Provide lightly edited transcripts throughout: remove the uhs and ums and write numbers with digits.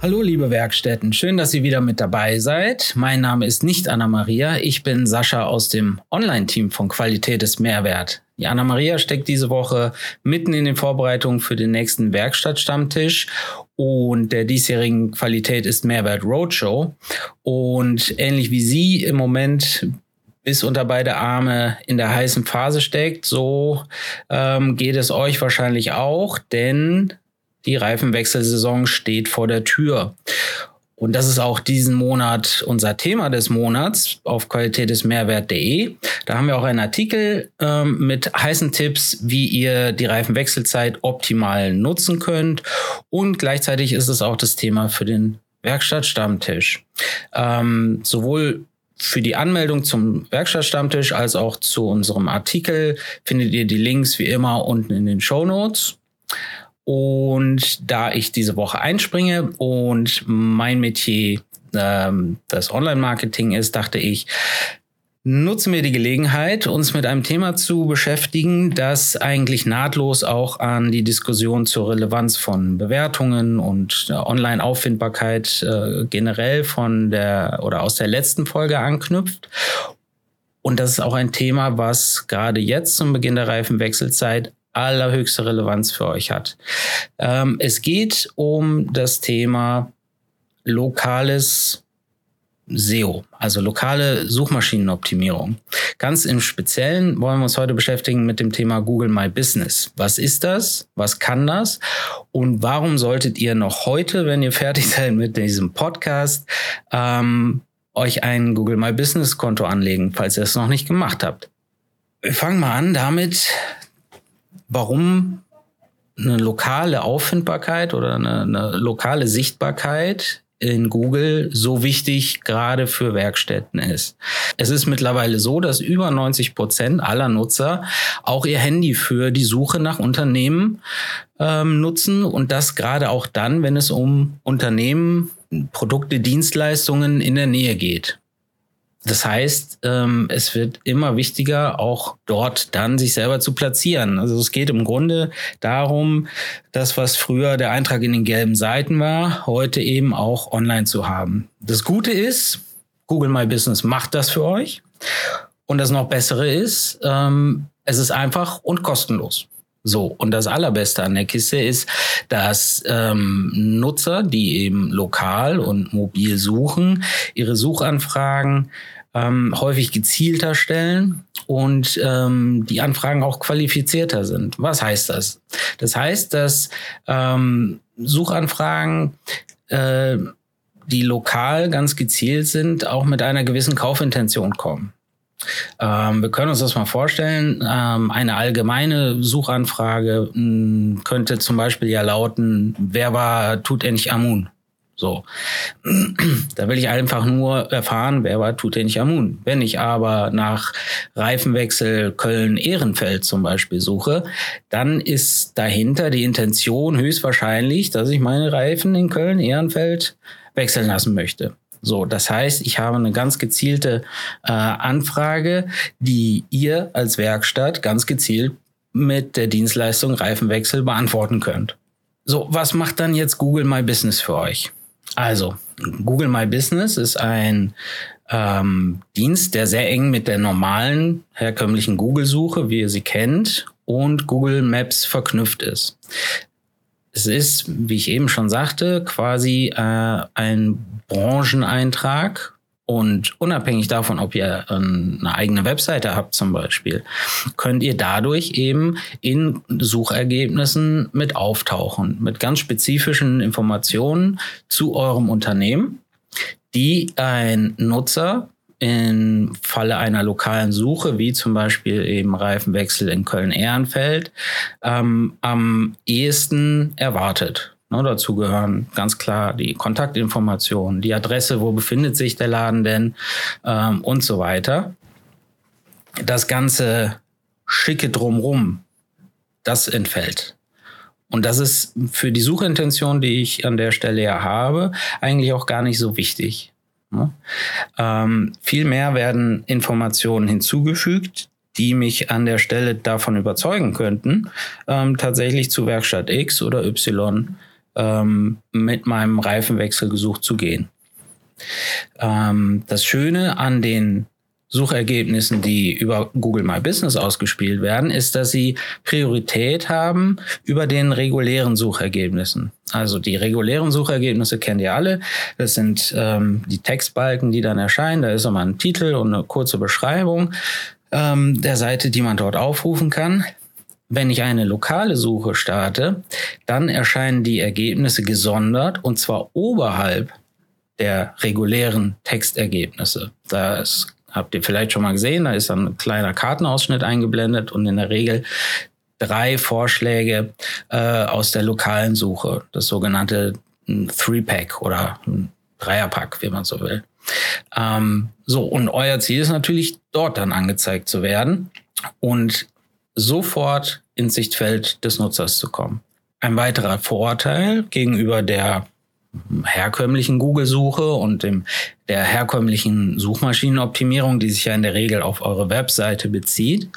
Hallo liebe Werkstätten, schön, dass ihr wieder mit dabei seid. Mein Name ist nicht Anna-Maria, ich bin Sascha aus dem Online-Team von Qualität ist Mehrwert. Die Anna-Maria steckt diese Woche mitten in den Vorbereitungen für den nächsten Werkstattstammtisch und der diesjährigen Qualität ist Mehrwert Roadshow. Und ähnlich wie sie im Moment bis unter beide Arme in der heißen Phase steckt, so geht es euch wahrscheinlich auch, denn die Reifenwechselsaison steht vor der Tür. Und das ist auch diesen Monat unser Thema des Monats auf qualitaetdesmehrwert.de. Da haben wir auch einen Artikel mit heißen Tipps, wie ihr die Reifenwechselzeit optimal nutzen könnt. Und gleichzeitig ist es auch das Thema für den Werkstattstammtisch. Sowohl für die Anmeldung zum Werkstattstammtisch als auch zu unserem Artikel findet ihr die Links wie immer unten in den Shownotes. Und da ich diese Woche einspringe und mein Metier das Online-Marketing ist, dachte ich, nutzen wir die Gelegenheit, uns mit einem Thema zu beschäftigen, das eigentlich nahtlos auch an die Diskussion zur Relevanz von Bewertungen und der Online-Auffindbarkeit generell von der oder aus der letzten Folge anknüpft. Und das ist auch ein Thema, was gerade jetzt zum Beginn der Reifenwechselzeit allerhöchste Relevanz für euch hat. Es geht um das Thema lokales SEO, also lokale Suchmaschinenoptimierung. Ganz im Speziellen wollen wir uns heute beschäftigen mit dem Thema Google My Business. Was ist das? Was kann das? Und warum solltet ihr noch heute, wenn ihr fertig seid mit diesem Podcast, euch ein Google My Business Konto anlegen, falls ihr es noch nicht gemacht habt? Wir fangen mal an damit, warum eine lokale Auffindbarkeit oder eine lokale Sichtbarkeit in Google so wichtig gerade für Werkstätten ist. Es ist mittlerweile so, dass über 90% aller Nutzer auch ihr Handy für die Suche nach Unternehmen nutzen und das gerade auch dann, wenn es um Unternehmen, Produkte, Dienstleistungen in der Nähe geht. Das heißt, es wird immer wichtiger, auch dort dann sich selber zu platzieren. Also es geht im Grunde darum, das, was früher der Eintrag in den gelben Seiten war, heute eben auch online zu haben. Das Gute ist, Google My Business macht das für euch. Und das noch Bessere ist, es ist einfach und kostenlos. So, und das Allerbeste an der Kiste ist, dass Nutzer, die eben lokal und mobil suchen, ihre Suchanfragen häufig gezielter stellen und die Anfragen auch qualifizierter sind. Was heißt das? Das heißt, dass Suchanfragen, die lokal ganz gezielt sind, auch mit einer gewissen Kaufintention kommen. Wir können uns das mal vorstellen. Eine allgemeine Suchanfrage könnte zum Beispiel ja lauten: Wer war Tutanchamun? So, da will ich einfach nur erfahren, wer war Tutanchamun. Wenn ich aber nach Reifenwechsel Köln-Ehrenfeld zum Beispiel suche, dann ist dahinter die Intention höchstwahrscheinlich, dass ich meine Reifen in Köln-Ehrenfeld wechseln lassen möchte. So, das heißt, ich habe eine ganz gezielte Anfrage, die ihr als Werkstatt ganz gezielt mit der Dienstleistung Reifenwechsel beantworten könnt. So, was macht dann jetzt Google My Business für euch? Also, Google My Business ist ein Dienst, der sehr eng mit der normalen, herkömmlichen Google-Suche, wie ihr sie kennt, und Google Maps verknüpft ist. Es ist, wie ich eben schon sagte, quasi ein Brancheneintrag und unabhängig davon, ob ihr eine eigene Webseite habt zum Beispiel, könnt ihr dadurch eben in Suchergebnissen mit auftauchen, mit ganz spezifischen Informationen zu eurem Unternehmen, die ein Nutzer im Falle einer lokalen Suche, wie zum Beispiel eben Reifenwechsel in Köln-Ehrenfeld, am ehesten erwartet. Ne, dazu gehören ganz klar die Kontaktinformationen, die Adresse, wo befindet sich der Laden denn und so weiter. Das ganze Schicke drumrum, das entfällt. Und das ist für die Suchintention, die ich an der Stelle ja habe, eigentlich auch gar nicht so wichtig. Ne? Vielmehr werden Informationen hinzugefügt, die mich an der Stelle davon überzeugen könnten, tatsächlich zu Werkstatt X oder Y mit meinem Reifenwechsel gesucht zu gehen. Das Schöne an den Suchergebnissen, die über Google My Business ausgespielt werden, ist, dass sie Priorität haben über den regulären Suchergebnissen. Also die regulären Suchergebnisse kennt ihr alle. Das sind die Textbalken, die dann erscheinen. Da ist immer ein Titel und eine kurze Beschreibung der Seite, die man dort aufrufen kann. Wenn ich eine lokale Suche starte, dann erscheinen die Ergebnisse gesondert und zwar oberhalb der regulären Textergebnisse. Das habt ihr vielleicht schon mal gesehen, da ist dann ein kleiner Kartenausschnitt eingeblendet und in der Regel 3 Vorschläge aus der lokalen Suche, das sogenannte Three-Pack oder ein Dreierpack, wie man so will. Und euer Ziel ist natürlich, dort dann angezeigt zu werden und sofort ins Sichtfeld des Nutzers zu kommen. Ein weiterer Vorteil gegenüber der herkömmlichen Google-Suche und der herkömmlichen Suchmaschinenoptimierung, die sich ja in der Regel auf eure Webseite bezieht,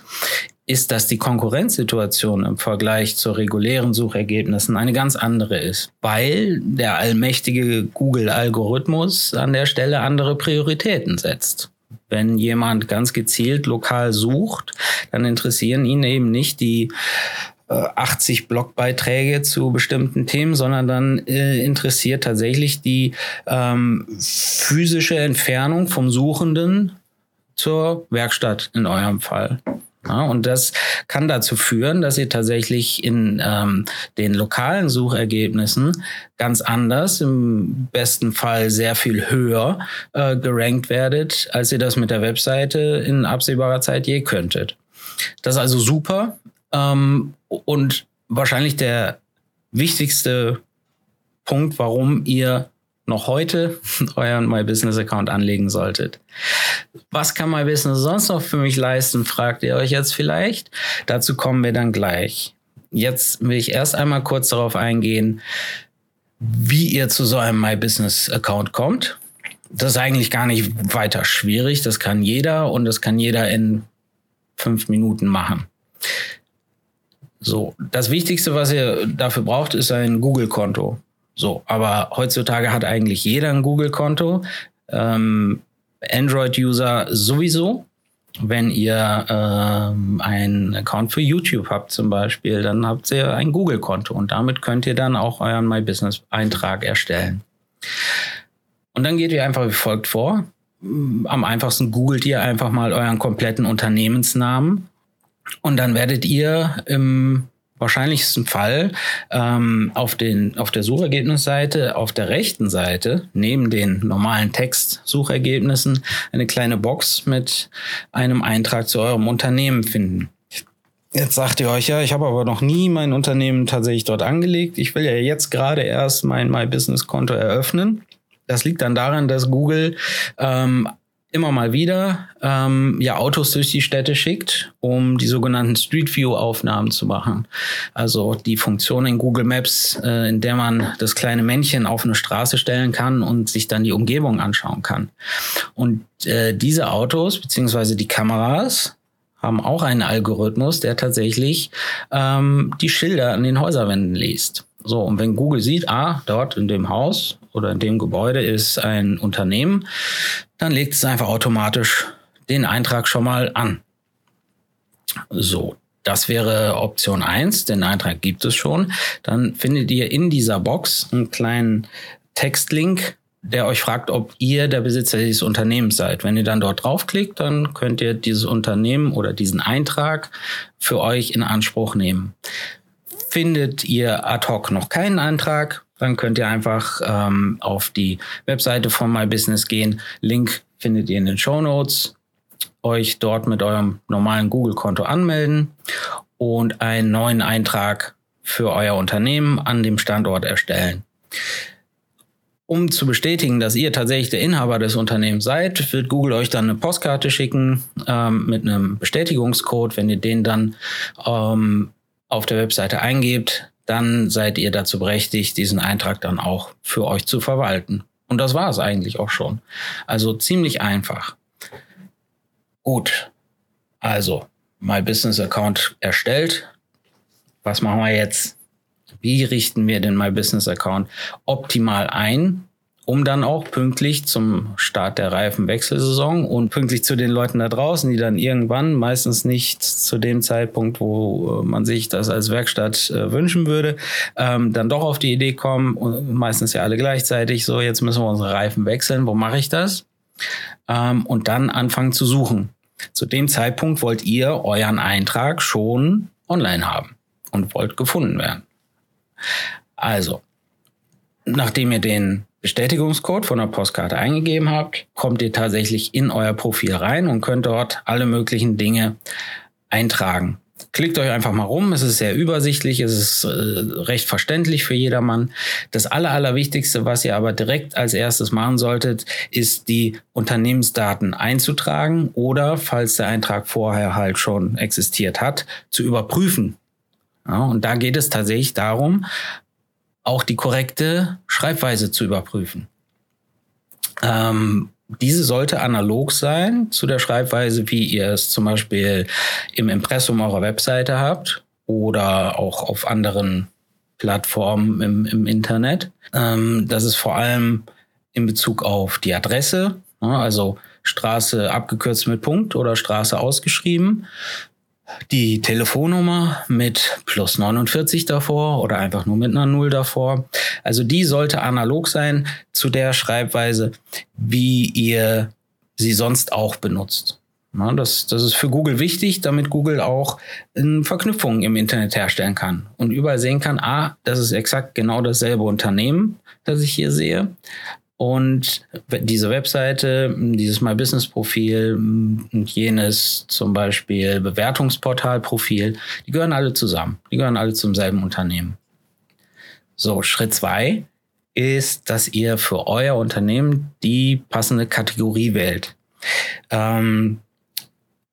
ist, dass die Konkurrenzsituation im Vergleich zu regulären Suchergebnissen eine ganz andere ist, weil der allmächtige Google-Algorithmus an der Stelle andere Prioritäten setzt. Wenn jemand ganz gezielt lokal sucht, dann interessieren ihn eben nicht die 80 Blogbeiträge zu bestimmten Themen, sondern dann interessiert tatsächlich die physische Entfernung vom Suchenden zur Werkstatt in eurem Fall. Ja, und das kann dazu führen, dass ihr tatsächlich in den lokalen Suchergebnissen ganz anders, im besten Fall sehr viel höher gerankt werdet, als ihr das mit der Webseite in absehbarer Zeit je könntet. Das ist also super. Und wahrscheinlich der wichtigste Punkt, warum ihr noch heute euren My Business Account anlegen solltet. Was kann My Business sonst noch für mich leisten, fragt ihr euch jetzt vielleicht. Dazu kommen wir dann gleich. Jetzt will ich erst einmal kurz darauf eingehen, wie ihr zu so einem My Business Account kommt. Das ist eigentlich gar nicht weiter schwierig. Das kann jeder und das kann jeder in 5 Minuten machen. So, das Wichtigste, was ihr dafür braucht, ist ein Google-Konto. So, aber heutzutage hat eigentlich jeder ein Google-Konto. Android-User sowieso. Wenn ihr einen Account für YouTube habt zum Beispiel, dann habt ihr ein Google-Konto und damit könnt ihr dann auch euren My Business-Eintrag erstellen. Und dann geht ihr einfach wie folgt vor. Am einfachsten googelt ihr einfach mal euren kompletten Unternehmensnamen. Und dann werdet ihr im wahrscheinlichsten Fall auf der Suchergebnisseite, auf der rechten Seite, neben den normalen Text-Suchergebnissen, eine kleine Box mit einem Eintrag zu eurem Unternehmen finden. Jetzt sagt ihr euch, ja, ich habe aber noch nie mein Unternehmen tatsächlich dort angelegt. Ich will ja jetzt gerade erst mein My Business-Konto eröffnen. Das liegt dann daran, dass Google immer mal wieder Autos durch die Städte schickt, um die sogenannten Street View Aufnahmen zu machen. Also die Funktion in Google Maps, in der man das kleine Männchen auf eine Straße stellen kann und sich dann die Umgebung anschauen kann. Und diese Autos beziehungsweise die Kameras haben auch einen Algorithmus, der tatsächlich die Schilder an den Häuserwänden liest. So, und wenn Google sieht, dort in dem Haus oder in dem Gebäude ist ein Unternehmen, dann legt es einfach automatisch den Eintrag schon mal an. So, das wäre Option 1, den Eintrag gibt es schon. Dann findet ihr in dieser Box einen kleinen Textlink, der euch fragt, ob ihr der Besitzer dieses Unternehmens seid. Wenn ihr dann dort draufklickt, dann könnt ihr dieses Unternehmen oder diesen Eintrag für euch in Anspruch nehmen. Findet ihr ad hoc noch keinen Eintrag, dann könnt ihr einfach auf die Webseite von My Business gehen. Link findet ihr in den Shownotes. Euch dort mit eurem normalen Google-Konto anmelden und einen neuen Eintrag für euer Unternehmen an dem Standort erstellen. Um zu bestätigen, dass ihr tatsächlich der Inhaber des Unternehmens seid, wird Google euch dann eine Postkarte schicken mit einem Bestätigungscode. Wenn ihr den dann auf der Webseite eingebt, dann seid ihr dazu berechtigt, diesen Eintrag dann auch für euch zu verwalten. Und das war es eigentlich auch schon. Also ziemlich einfach. Gut, also My Business Account erstellt. Was machen wir jetzt? Wie richten wir denn My Business Account optimal ein, um dann auch pünktlich zum Start der Reifenwechselsaison und pünktlich zu den Leuten da draußen, die dann irgendwann, meistens nicht zu dem Zeitpunkt, wo man sich das als Werkstatt wünschen würde, dann doch auf die Idee kommen, und meistens ja alle gleichzeitig, so jetzt müssen wir unsere Reifen wechseln, wo mache ich das? Und dann anfangen zu suchen. Zu dem Zeitpunkt wollt ihr euren Eintrag schon online haben und wollt gefunden werden. Also, nachdem ihr den Bestätigungscode von der Postkarte eingegeben habt, kommt ihr tatsächlich in euer Profil rein und könnt dort alle möglichen Dinge eintragen. Klickt euch einfach mal rum, es ist sehr übersichtlich, es ist recht verständlich für jedermann. Das Allerwichtigste, was ihr aber direkt als erstes machen solltet, ist die Unternehmensdaten einzutragen oder, falls der Eintrag vorher halt schon existiert hat, zu überprüfen. Ja, und da geht es tatsächlich darum, auch die korrekte Schreibweise zu überprüfen. Diese sollte analog sein zu der Schreibweise, wie ihr es zum Beispiel im Impressum eurer Webseite habt oder auch auf anderen Plattformen im Internet. Das ist vor allem in Bezug auf die Adresse, also Straße abgekürzt mit Punkt oder Straße ausgeschrieben. Die Telefonnummer mit plus 49 davor oder einfach nur mit einer 0 davor. Also die sollte analog sein zu der Schreibweise, wie ihr sie sonst auch benutzt. Ja, das ist für Google wichtig, damit Google auch Verknüpfungen im Internet herstellen kann und überall sehen kann, das ist exakt genau dasselbe Unternehmen, das ich hier sehe. Und diese Webseite, dieses My Business Profil und jenes zum Beispiel Bewertungsportal-Profil, die gehören alle zusammen. Die gehören alle zum selben Unternehmen. So, Schritt 2 ist, dass ihr für euer Unternehmen die passende Kategorie wählt. Man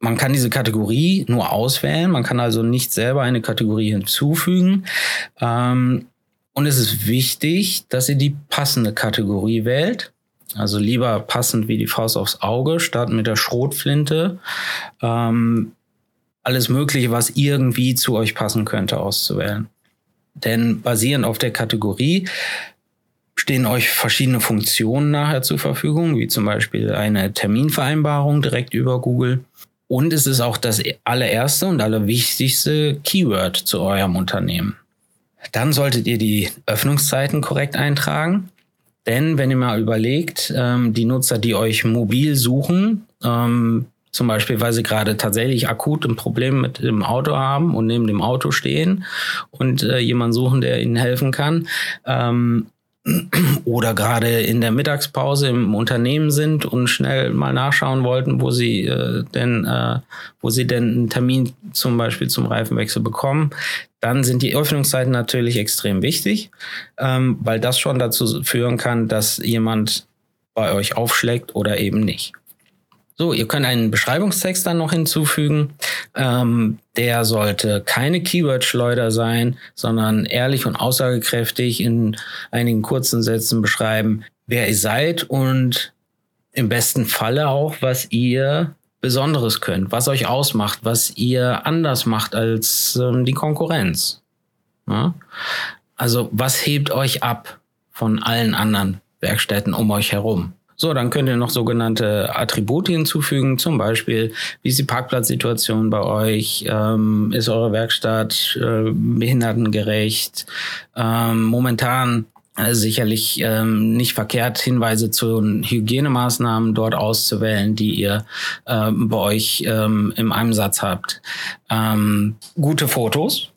kann diese Kategorie nur auswählen. Man kann also nicht selber eine Kategorie hinzufügen. Und es ist wichtig, dass ihr die passende Kategorie wählt. Also lieber passend wie die Faust aufs Auge, statt mit der Schrotflinte alles Mögliche, was irgendwie zu euch passen könnte, auszuwählen. Denn basierend auf der Kategorie stehen euch verschiedene Funktionen nachher zur Verfügung, wie zum Beispiel eine Terminvereinbarung direkt über Google. Und es ist auch das allererste und allerwichtigste Keyword zu eurem Unternehmen. Dann solltet ihr die Öffnungszeiten korrekt eintragen, denn wenn ihr mal überlegt, die Nutzer, die euch mobil suchen, zum Beispiel, weil sie gerade tatsächlich akut ein Problem mit dem Auto haben und neben dem Auto stehen und jemanden suchen, der ihnen helfen kann, oder gerade in der Mittagspause im Unternehmen sind und schnell mal nachschauen wollten, wo sie denn einen Termin zum Beispiel zum Reifenwechsel bekommen, dann sind die Öffnungszeiten natürlich extrem wichtig, weil das schon dazu führen kann, dass jemand bei euch aufschlägt oder eben nicht. So, ihr könnt einen Beschreibungstext dann noch hinzufügen. Der sollte keine Keyword-Schleuder sein, sondern ehrlich und aussagekräftig in einigen kurzen Sätzen beschreiben, wer ihr seid und im besten Falle auch, was ihr Besonderes könnt, was euch ausmacht, was ihr anders macht als die Konkurrenz. Ja? Also was hebt euch ab von allen anderen Werkstätten um euch herum? So, dann könnt ihr noch sogenannte Attribute hinzufügen, zum Beispiel, wie ist die Parkplatzsituation bei euch, ist eure Werkstatt behindertengerecht, momentan sicherlich nicht verkehrt, Hinweise zu Hygienemaßnahmen dort auszuwählen, die ihr bei euch im Einsatz habt. Gute Fotos.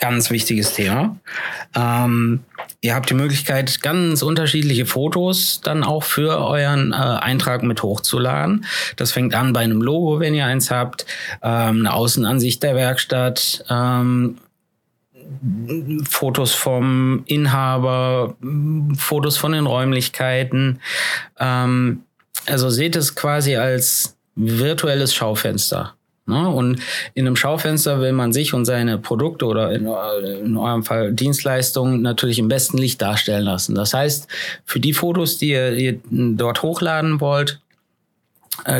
Ganz wichtiges Thema. Ihr habt die Möglichkeit, ganz unterschiedliche Fotos dann auch für euren Eintrag mit hochzuladen. Das fängt an bei einem Logo, wenn ihr eins habt, eine Außenansicht der Werkstatt, Fotos vom Inhaber, Fotos von den Räumlichkeiten. Also seht es quasi als virtuelles Schaufenster. Und in einem Schaufenster will man sich und seine Produkte oder in eurem Fall Dienstleistungen natürlich im besten Licht darstellen lassen. Das heißt, für die Fotos, die ihr dort hochladen wollt,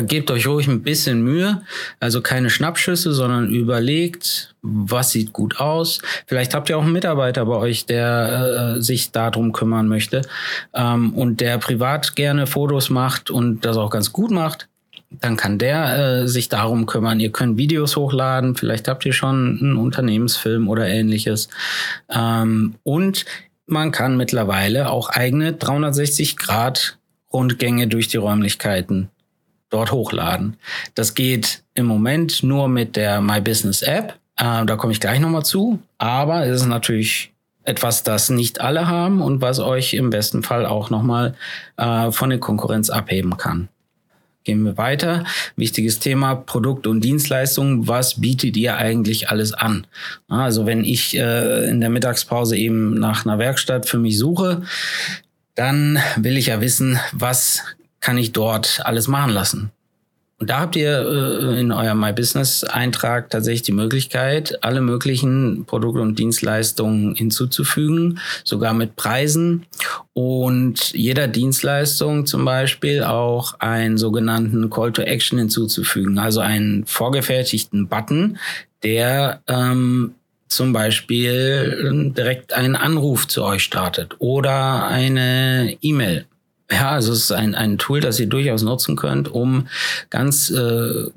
Gebt euch ruhig ein bisschen Mühe, also keine Schnappschüsse, sondern überlegt, was sieht gut aus. Vielleicht habt ihr auch einen Mitarbeiter bei euch, der sich darum kümmern möchte und der privat gerne Fotos macht und das auch ganz gut macht. Dann kann der sich darum kümmern. Ihr könnt Videos hochladen, vielleicht habt ihr schon einen Unternehmensfilm oder Ähnliches. Und man kann mittlerweile auch eigene 360-Grad-Rundgänge durch die Räumlichkeiten dort hochladen. Das geht im Moment nur mit der My Business App. Da komme ich gleich nochmal zu. Aber es ist natürlich etwas, das nicht alle haben und was euch im besten Fall auch nochmal von der Konkurrenz abheben kann. Gehen wir weiter. Wichtiges Thema, Produkt und Dienstleistungen. Was bietet ihr eigentlich alles an? Also wenn ich in der Mittagspause eben nach einer Werkstatt für mich suche, dann will ich ja wissen, was kann ich dort alles machen lassen. Und da habt ihr in eurem My Business Eintrag tatsächlich die Möglichkeit, alle möglichen Produkte und Dienstleistungen hinzuzufügen, sogar mit Preisen und jeder Dienstleistung zum Beispiel auch einen sogenannten Call to Action hinzuzufügen, also einen vorgefertigten Button, der zum Beispiel direkt einen Anruf zu euch startet oder eine E-Mail. Ja, also es ist ein Tool, das ihr durchaus nutzen könnt, um ganz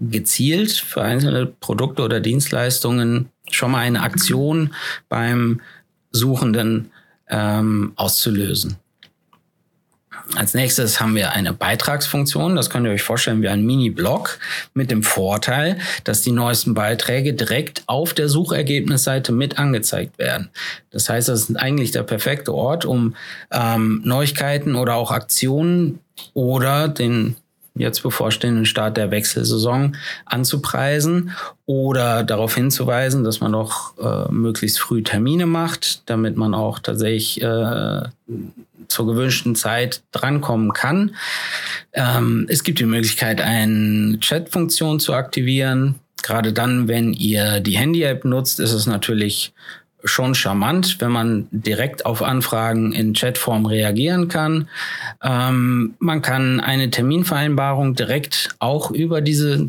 gezielt für einzelne Produkte oder Dienstleistungen schon mal eine Aktion beim Suchenden auszulösen. Als nächstes haben wir eine Beitragsfunktion. Das könnt ihr euch vorstellen wie ein Mini-Blog mit dem Vorteil, dass die neuesten Beiträge direkt auf der Suchergebnisseite mit angezeigt werden. Das heißt, das ist eigentlich der perfekte Ort, um Neuigkeiten oder auch Aktionen oder den jetzt bevorstehenden Start der Wechselsaison anzupreisen oder darauf hinzuweisen, dass man doch möglichst früh Termine macht, damit man auch tatsächlich zur gewünschten Zeit drankommen kann. Es gibt die Möglichkeit, eine Chat-Funktion zu aktivieren. Gerade dann, wenn ihr die Handy-App nutzt, ist es natürlich schon charmant, wenn man direkt auf Anfragen in Chatform reagieren kann. Man kann eine Terminvereinbarung direkt auch über diese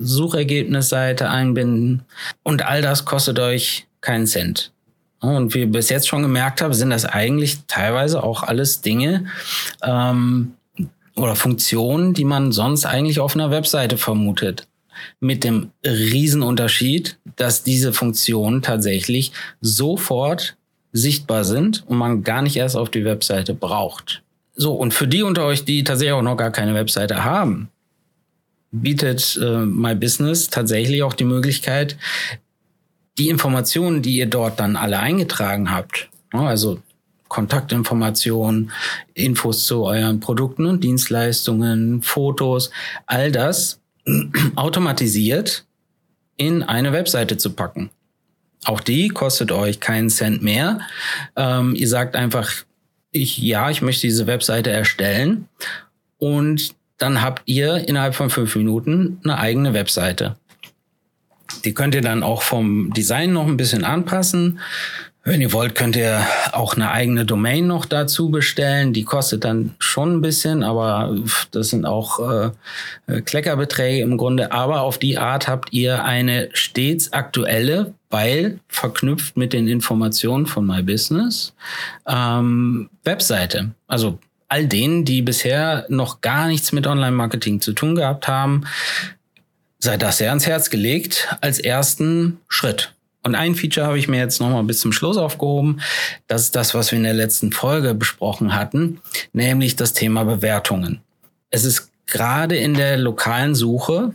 Suchergebnisseite einbinden und all das kostet euch keinen Cent. Und wie ihr bis jetzt schon gemerkt habt, sind das eigentlich teilweise auch alles Dinge oder Funktionen, die man sonst eigentlich auf einer Webseite vermutet. Mit dem Riesenunterschied, dass diese Funktionen tatsächlich sofort sichtbar sind und man gar nicht erst auf die Webseite braucht. So, und für die unter euch, die tatsächlich auch noch gar keine Webseite haben, bietet My Business tatsächlich auch die Möglichkeit, die Informationen, die ihr dort dann alle eingetragen habt, also Kontaktinformationen, Infos zu euren Produkten und Dienstleistungen, Fotos, all das automatisiert in eine Webseite zu packen. Auch die kostet euch keinen Cent mehr. Ihr sagt einfach, ich möchte diese Webseite erstellen und dann habt ihr innerhalb von 5 Minuten eine eigene Webseite. Die könnt ihr dann auch vom Design noch ein bisschen anpassen. Wenn ihr wollt, könnt ihr auch eine eigene Domain noch dazu bestellen. Die kostet dann schon ein bisschen, aber das sind auch Kleckerbeträge im Grunde. Aber auf die Art habt ihr eine stets aktuelle, weil verknüpft mit den Informationen von My Business, Webseite. Also all denen, die bisher noch gar nichts mit Online-Marketing zu tun gehabt haben, sei das sehr ans Herz gelegt als ersten Schritt. Und ein Feature habe ich mir jetzt nochmal bis zum Schluss aufgehoben. Das ist das, was wir in der letzten Folge besprochen hatten, nämlich das Thema Bewertungen. Es ist gerade in der lokalen Suche,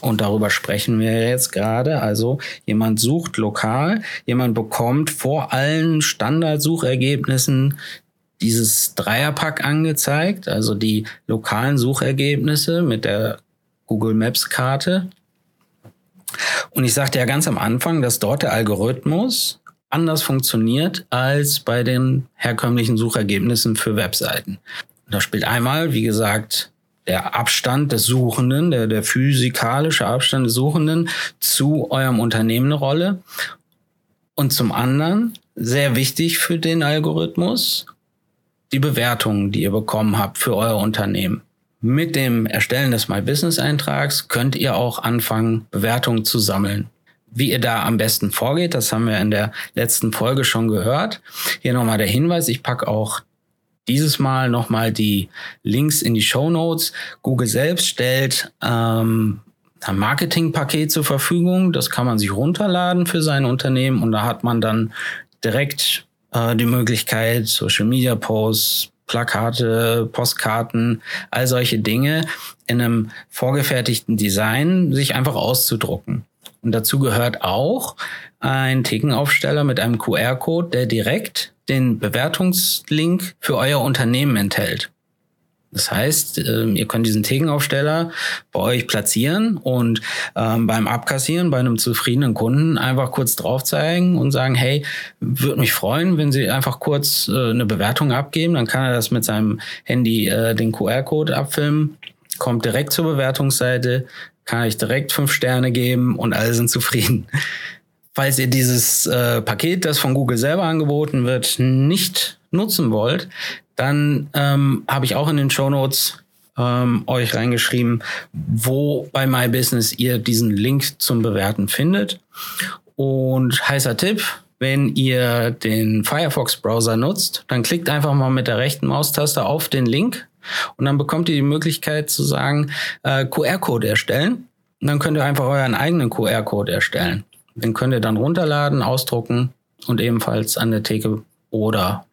und darüber sprechen wir jetzt gerade, also jemand sucht lokal, jemand bekommt vor allen Standardsuchergebnissen dieses Dreierpack angezeigt, also die lokalen Suchergebnisse mit der Google Maps Karte. Und ich sagte ja ganz am Anfang, dass dort der Algorithmus anders funktioniert als bei den herkömmlichen Suchergebnissen für Webseiten. Da spielt einmal, wie gesagt, der Abstand des Suchenden, der physikalische Abstand des Suchenden zu eurem Unternehmen eine Rolle. Und zum anderen, sehr wichtig für den Algorithmus, die Bewertungen, die ihr bekommen habt für euer Unternehmen. Mit dem Erstellen des My Business Eintrags könnt ihr auch anfangen, Bewertungen zu sammeln. Wie ihr da am besten vorgeht, das haben wir in der letzten Folge schon gehört. Hier nochmal der Hinweis, ich packe auch dieses Mal nochmal die Links in die Shownotes. Google selbst stellt ein Marketingpaket zur Verfügung. Das kann man sich runterladen für sein Unternehmen und da hat man dann direkt die Möglichkeit, Social Media Posts, Plakate, Postkarten, all solche Dinge in einem vorgefertigten Design sich einfach auszudrucken. Und dazu gehört auch ein Thekenaufsteller mit einem QR-Code, der direkt den Bewertungslink für euer Unternehmen enthält. Das heißt, ihr könnt diesen Thekenaufsteller bei euch platzieren und beim Abkassieren bei einem zufriedenen Kunden einfach kurz drauf zeigen und sagen, hey, würde mich freuen, wenn Sie einfach kurz eine Bewertung abgeben. Dann kann er das mit seinem Handy den QR-Code abfilmen, kommt direkt zur Bewertungsseite, kann ich direkt 5 Sterne geben und alle sind zufrieden. Falls ihr dieses Paket, das von Google selber angeboten wird, nicht nutzen wollt, dann habe ich auch in den Shownotes euch reingeschrieben, wo bei My Business ihr diesen Link zum Bewerten findet. Und heißer Tipp, wenn ihr den Firefox-Browser nutzt, dann klickt einfach mal mit der rechten Maustaste auf den Link und dann bekommt ihr die Möglichkeit zu sagen, QR-Code erstellen. Und dann könnt ihr einfach euren eigenen QR-Code erstellen. Den könnt ihr dann runterladen, ausdrucken und ebenfalls an der Theke oder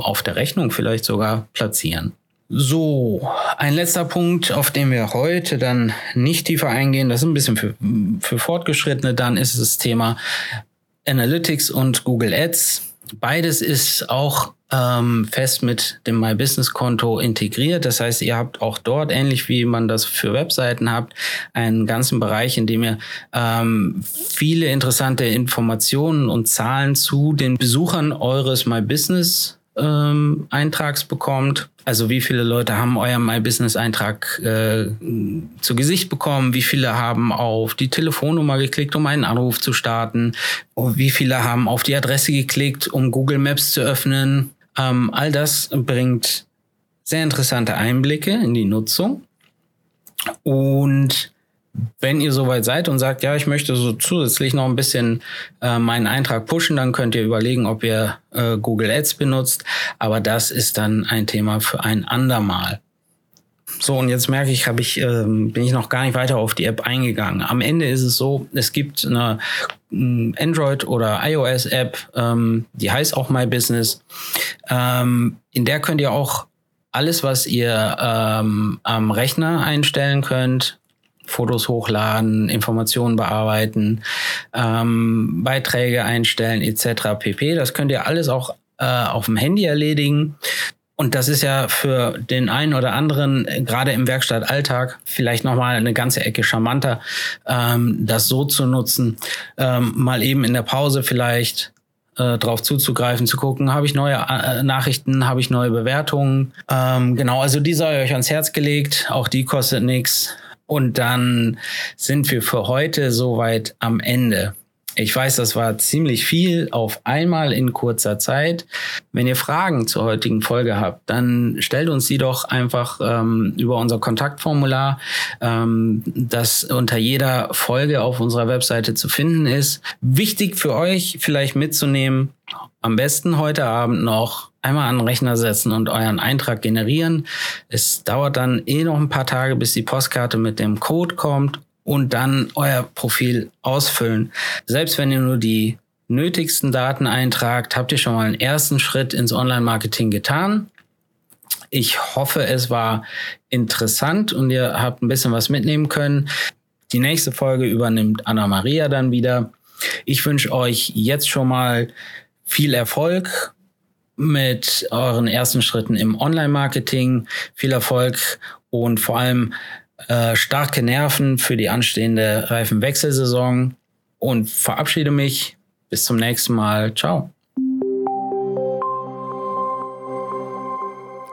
auf der Rechnung vielleicht sogar platzieren. So, ein letzter Punkt, auf den wir heute dann nicht tiefer eingehen, das ist ein bisschen für Fortgeschrittene, dann ist das Thema Analytics und Google Ads. Beides ist auch fest mit dem My Business Konto integriert. Das heißt, ihr habt auch dort, ähnlich wie man das für Webseiten habt, einen ganzen Bereich, in dem ihr viele interessante Informationen und Zahlen zu den Besuchern eures My Business Eintrags bekommt. Also wie viele Leute haben euren My Business Eintrag zu Gesicht bekommen, wie viele haben auf die Telefonnummer geklickt, um einen Anruf zu starten, wie viele haben auf die Adresse geklickt, um Google Maps zu öffnen. All das bringt sehr interessante Einblicke in die Nutzung. Und wenn ihr soweit seid und sagt, ja, ich möchte so zusätzlich noch ein bisschen meinen Eintrag pushen, dann könnt ihr überlegen, ob ihr Google Ads benutzt. Aber das ist dann ein Thema für ein andermal. So, und jetzt merke ich, bin ich noch gar nicht weiter auf die App eingegangen. Am Ende ist es so, es gibt eine Android- oder iOS-App, die heißt auch My Business. In der könnt ihr auch alles, was ihr am Rechner einstellen könnt, Fotos hochladen, Informationen bearbeiten, Beiträge einstellen etc. pp. Das könnt ihr alles auch auf dem Handy erledigen. Und das ist ja für den einen oder anderen, gerade im Werkstattalltag, vielleicht nochmal eine ganze Ecke charmanter, das so zu nutzen. Mal eben in der Pause vielleicht drauf zuzugreifen, zu gucken, habe ich neue Nachrichten, habe ich neue Bewertungen. Genau, also die sei euch ans Herz gelegt. Auch die kostet nichts. Und dann sind wir für heute soweit am Ende. Ich weiß, das war ziemlich viel auf einmal in kurzer Zeit. Wenn ihr Fragen zur heutigen Folge habt, dann stellt uns die doch einfach über unser Kontaktformular, das unter jeder Folge auf unserer Webseite zu finden ist. Wichtig für euch vielleicht mitzunehmen, am besten heute Abend noch einmal an den Rechner setzen und euren Eintrag generieren. Es dauert dann noch ein paar Tage, bis die Postkarte mit dem Code kommt und dann euer Profil ausfüllen. Selbst wenn ihr nur die nötigsten Daten eintragt, habt ihr schon mal einen ersten Schritt ins Online-Marketing getan. Ich hoffe, es war interessant und ihr habt ein bisschen was mitnehmen können. Die nächste Folge übernimmt Anna-Maria dann wieder. Ich wünsche euch jetzt schon mal viel Erfolg mit euren ersten Schritten im Online-Marketing. Viel Erfolg und vor allem starke Nerven für die anstehende Reifenwechselsaison. Und verabschiede mich. Bis zum nächsten Mal. Ciao.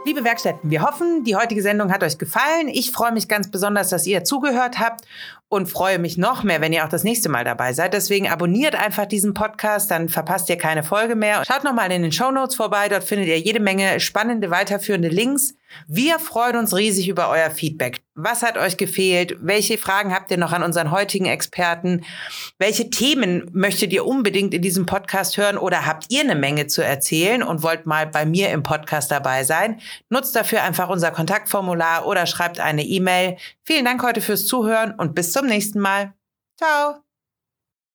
Liebe Werkstätten, wir hoffen, die heutige Sendung hat euch gefallen. Ich freue mich ganz besonders, dass ihr zugehört habt und freue mich noch mehr, wenn ihr auch das nächste Mal dabei seid. Deswegen abonniert einfach diesen Podcast, dann verpasst ihr keine Folge mehr. Schaut nochmal in den Shownotes vorbei, dort findet ihr jede Menge spannende, weiterführende Links. Wir freuen uns riesig über euer Feedback. Was hat euch gefehlt? Welche Fragen habt ihr noch an unseren heutigen Experten? Welche Themen möchtet ihr unbedingt in diesem Podcast hören oder habt ihr eine Menge zu erzählen und wollt mal bei mir im Podcast dabei sein? Nutzt dafür einfach unser Kontaktformular oder schreibt eine E-Mail. Vielen Dank heute fürs Zuhören und bis zum nächsten Mal. Ciao!